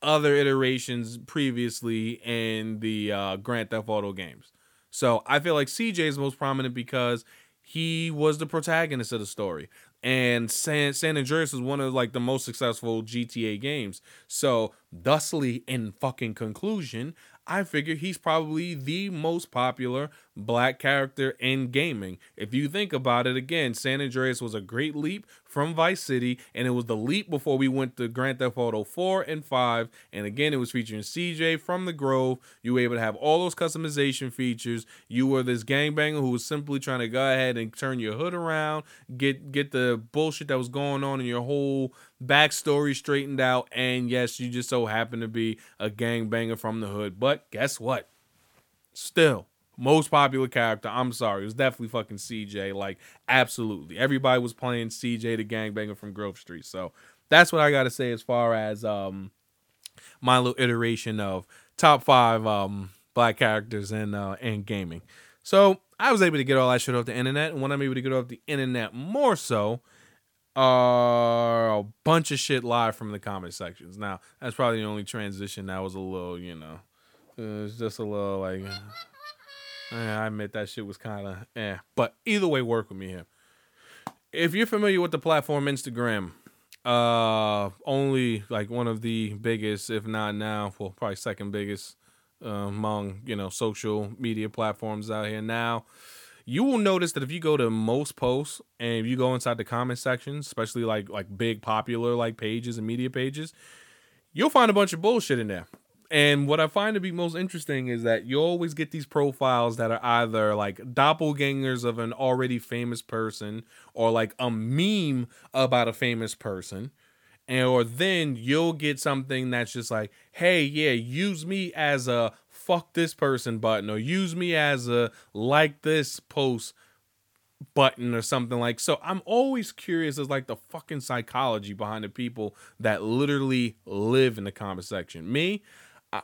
other iterations previously in the Grand Theft Auto games. So I feel like CJ is most prominent because he was the protagonist of the story. And San Andreas was one of like the most successful GTA games. So thusly, in fucking conclusion, I figure he's probably the most popular black character in gaming. If you think about it, again, San Andreas was a great leap from Vice City, and it was the leap before we went to Grand Theft Auto 4 and 5. And again, it was featuring CJ from the Grove. You were able to have all those customization features. You were this gangbanger who was simply trying to go ahead and turn your hood around, get the bullshit that was going on in your whole backstory straightened out, and yes, you just so happen to be a gangbanger from the hood. But guess what? Still, most popular character, I'm sorry, it was definitely fucking CJ. Like, absolutely. Everybody was playing CJ, the gangbanger from Grove Street. So that's what I gotta say as far as my little iteration of top 5 black characters in gaming. So I was able to get all that shit off the internet, and when I'm able to get off the internet more so, a bunch of shit live from the comment sections. Now, that's probably the only transition that was a little, you know, it's just a little like, I admit that shit was kind of, but either way, work with me here. If you're familiar with the platform Instagram, only like one of the biggest, if not now, well, probably second biggest among, you know, social media platforms out here now. You will notice that if you go to most posts and if you go inside the comment section, especially like big popular like pages and media pages, you'll find a bunch of bullshit in there. And what I find to be most interesting is that you always get these profiles that are either like doppelgangers of an already famous person or like a meme about a famous person. And or then you'll get something that's just like, hey, yeah, use me as a fuck this person button, or use me as a like this post button or something like. So I'm always curious as like the fucking psychology behind the people that literally live in the comment section. Me,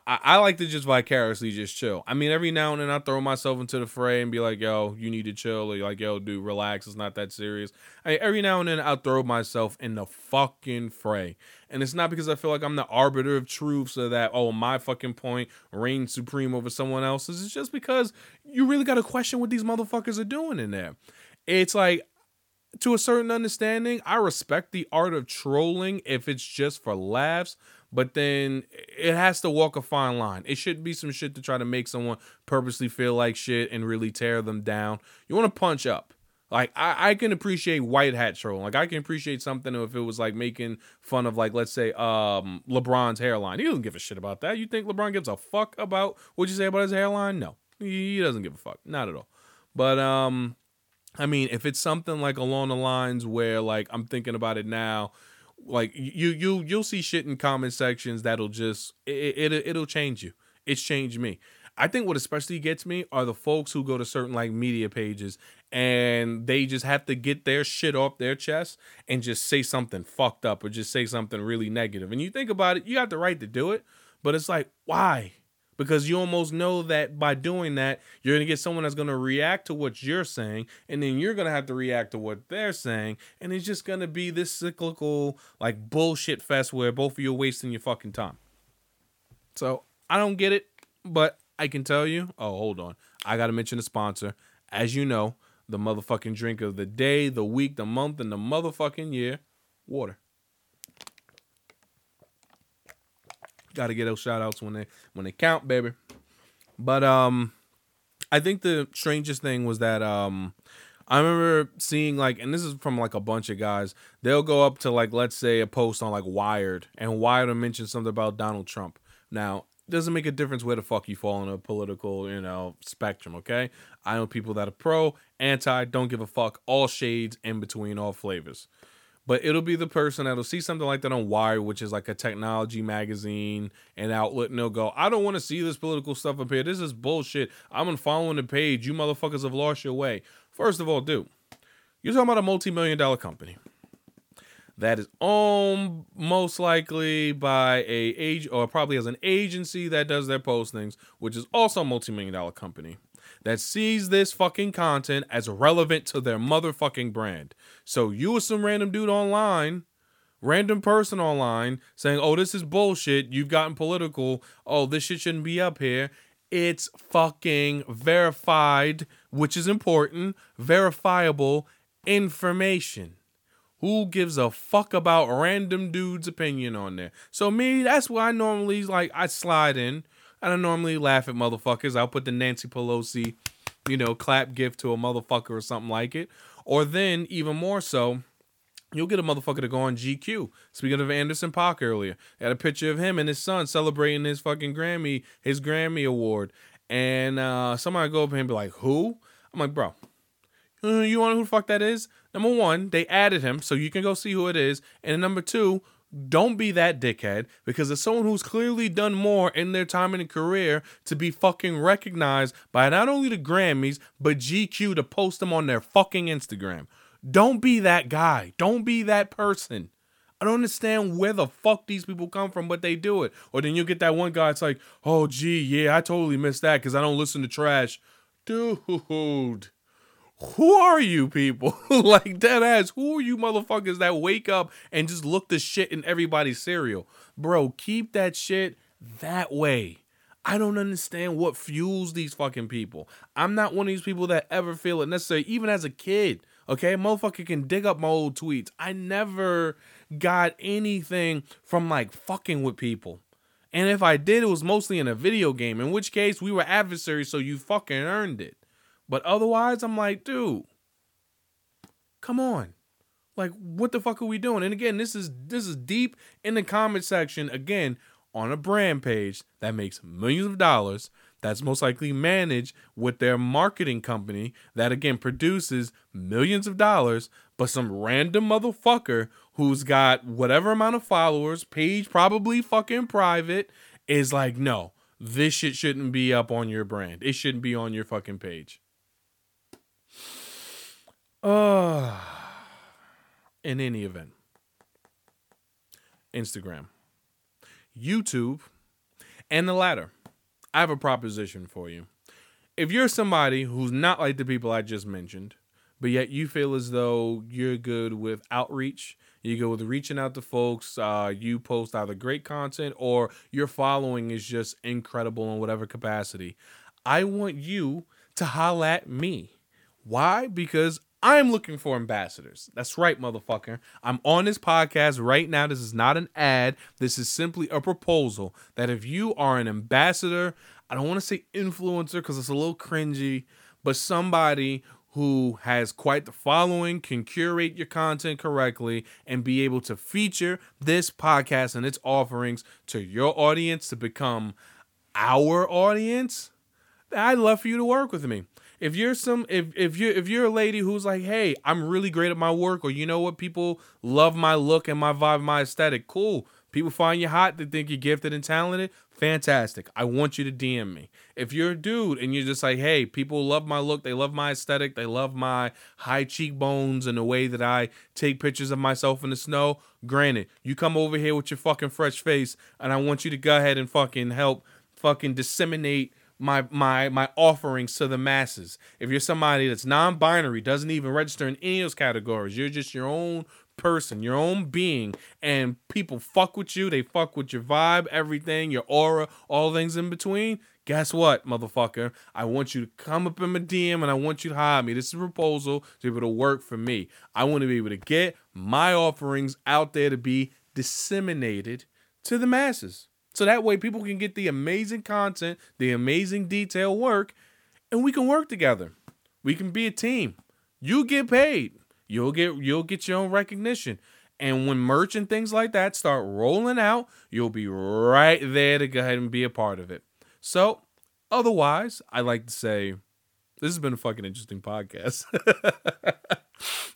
I like to just vicariously just chill. I mean, every now and then I throw myself into the fray and be like, yo, you need to chill. Or like, yo, dude, relax. It's not that serious. I mean, every now and then I'll throw myself in the fucking fray. And it's not because I feel like I'm the arbiter of truth so that, oh, my fucking point reigns supreme over someone else's. It's just because you really got to question what these motherfuckers are doing in there. It's like, to a certain understanding, I respect the art of trolling if it's just for laughs. But then it has to walk a fine line. It shouldn't be some shit to try to make someone purposely feel like shit and really tear them down. You want to punch up. Like, I can appreciate white hat trolling. Like, I can appreciate something if it was, like, making fun of, like, let's say, LeBron's hairline. He doesn't give a shit about that. You think LeBron gives a fuck about what you say about his hairline? No. He doesn't give a fuck. Not at all. But, I mean, if it's something, like, along the lines where, like, I'm thinking about it now, like you'll see shit in comment sections that'll just it'll change you. It's changed me. I think what especially gets me are the folks who go to certain like media pages and they just have to get their shit off their chest and just say something fucked up or just say something really negative. And you think about it, you have the right to do it, but it's like, why? Because you almost know that by doing that, you're going to get someone that's going to react to what you're saying, and then you're going to have to react to what they're saying, and it's just going to be this cyclical, like, bullshit fest where both of you are wasting your fucking time. So, I don't get it, but I can tell you, oh, hold on, I got to mention a sponsor. As you know, the motherfucking drink of the day, the week, the month, and the motherfucking year, water. Gotta get those shout outs when they count, baby. But I think the strangest thing was that I remember seeing like, and this is from like a bunch of guys, they'll go up to like, let's say a post on like Wired, and Wired will mention something about Donald Trump. Now, it doesn't make a difference where the fuck you fall in a political, you know, spectrum, okay? I know people that are pro, anti, don't give a fuck, all shades in between, all flavors. But it'll be the person that'll see something like that on Wired, which is like a technology magazine and outlet, and they'll go, I don't want to see this political stuff up here. This is bullshit. I'm unfollowing the page. You motherfuckers have lost your way. First of all, dude, you're talking about a multi-million-dollar company that is owned most likely by probably as an agency that does their postings, which is also a multi-million-dollar company. that sees this fucking content as relevant to their motherfucking brand. So you or some random dude online, random person online saying, oh, this is bullshit. You've gotten political. Oh, this shit shouldn't be up here. It's fucking verified, which is important, verifiable information. Who gives a fuck about random dude's opinion on there? So me, that's where I normally, like, I slide in. I don't normally laugh at motherfuckers. I'll put the Nancy Pelosi, you know, clap gift to a motherfucker or something like it. Or then, even more so, you'll get a motherfucker to go on GQ. Speaking of Anderson .Paak earlier, I had a picture of him and his son celebrating his fucking Grammy, his Grammy award. And somebody go up to him and be like, who? I'm like, bro, you want to know who the fuck that is? Number one, they added him, so you can go see who it is. And number two, don't be that dickhead, because it's someone who's clearly done more in their time in their career to be fucking recognized by not only the Grammys, but GQ to post them on their fucking Instagram. Don't be that guy. Don't be that person. I don't understand where the fuck these people come from, but they do it. Or then you get that one guy, it's like, oh, gee, yeah, I totally missed that because I don't listen to trash. Dude, who are you people? Like, dead ass, who are you motherfuckers that wake up and just look the shit in everybody's cereal? Bro, keep that shit that way. I don't understand what fuels these fucking people. I'm not one of these people that ever feel it necessary, even as a kid. Okay, motherfucker can dig up my old tweets. I never got anything from like fucking with people. And if I did, it was mostly in a video game, in which case we were adversaries, so you fucking earned it. But otherwise, I'm like, dude, come on. Like, what the fuck are we doing? And again, this is deep in the comment section, again, on a brand page that makes millions of dollars, that's most likely managed with their marketing company that, again, produces millions of dollars, but some random motherfucker who's got whatever amount of followers, page probably fucking private, is like, no, this shit shouldn't be up on your brand. It shouldn't be on your fucking page. In any event, Instagram, YouTube, and the latter. I have a proposition for you. If you're somebody who's not like the people I just mentioned, but yet you feel as though you're good with outreach, you go with reaching out to folks, you post either great content or your following is just incredible in whatever capacity, I want you to holla at me. Why? Because I'm looking for ambassadors. That's right, motherfucker. I'm on this podcast right now. This is not an ad. This is simply a proposal that if you are an ambassador, I don't want to say influencer because it's a little cringy, but somebody who has quite the following can curate your content correctly and be able to feature this podcast and its offerings to your audience to become our audience, I'd love for you to work with me. If you're if you're a lady who's like, hey, I'm really great at my work, or you know what, people love my look and my vibe, my aesthetic, cool. People find you hot, they think you're gifted and talented, fantastic. I want you to DM me. If you're a dude and you're just like, hey, people love my look, they love my aesthetic, they love my high cheekbones and the way that I take pictures of myself in the snow, granted, you come over here with your fucking fresh face, and I want you to go ahead and fucking help fucking disseminate my offerings to the masses. If you're somebody that's non-binary, doesn't even register in any of those categories, you're just your own person, your own being, and people fuck with you, they fuck with your vibe, everything, your aura, all things in between, guess what, motherfucker? I want you to come up in my DM and I want you to hire me. This is a proposal to be able to work for me. I want to be able to get my offerings out there to be disseminated to the masses. So that way people can get the amazing content, the amazing detailed work, and we can work together. We can be a team. You get paid. You'll get your own recognition. And when merch and things like that start rolling out, you'll be right there to go ahead and be a part of it. So otherwise, I like to say, this has been a fucking interesting podcast.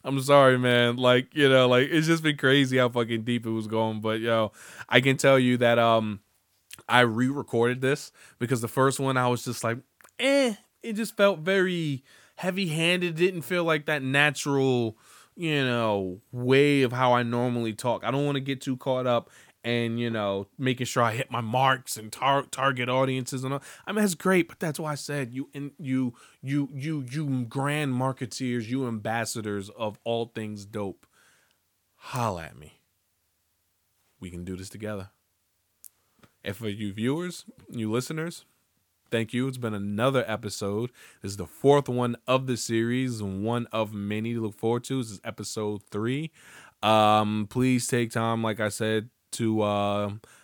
I'm sorry, man. Like, you know, like, it's just been crazy how fucking deep it was going. But, yo, I can tell you that I re-recorded this because the first one I was just like, it just felt very heavy-handed. Didn't feel like that natural, you know, way of how I normally talk. I don't want to get too caught up and, you know, making sure I hit my marks and target audiences and all. I mean, that's great, but that's why I said you grand marketeers, you ambassadors of all things dope, holla at me. We can do this together. And for you viewers, you listeners, thank you. It's been another episode. This is the fourth one of the series, one of many to look forward to. This is episode 3. Please take time, like I said, to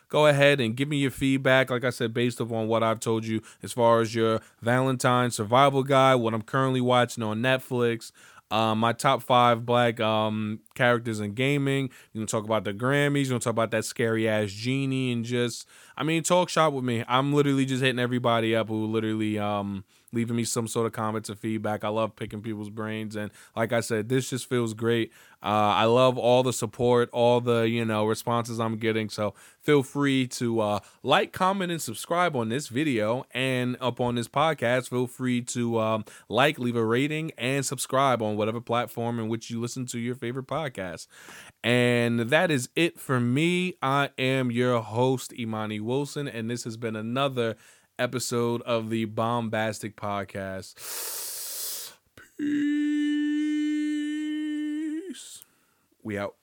go ahead and give me your feedback, like I said, based upon what I've told you as far as your Valentine survival guide, what I'm currently watching on Netflix, my top 5 black characters in gaming. You can talk about the Grammys. You can talk about that scary ass Genie, and just, I mean, talk shop with me. I'm literally just hitting everybody up who literally leaving me some sort of comments or feedback. I love picking people's brains, and like I said, this just feels great. I love all the support, all the, you know, responses I'm getting. So feel free to like, comment, and subscribe on this video and up on this podcast. Feel free to like, leave a rating, and subscribe on whatever platform in which you listen to your favorite podcast. And that is it for me. I am your host, Imani Wilson, and this has been another episode of the Bombastic Podcast. Peace. We out.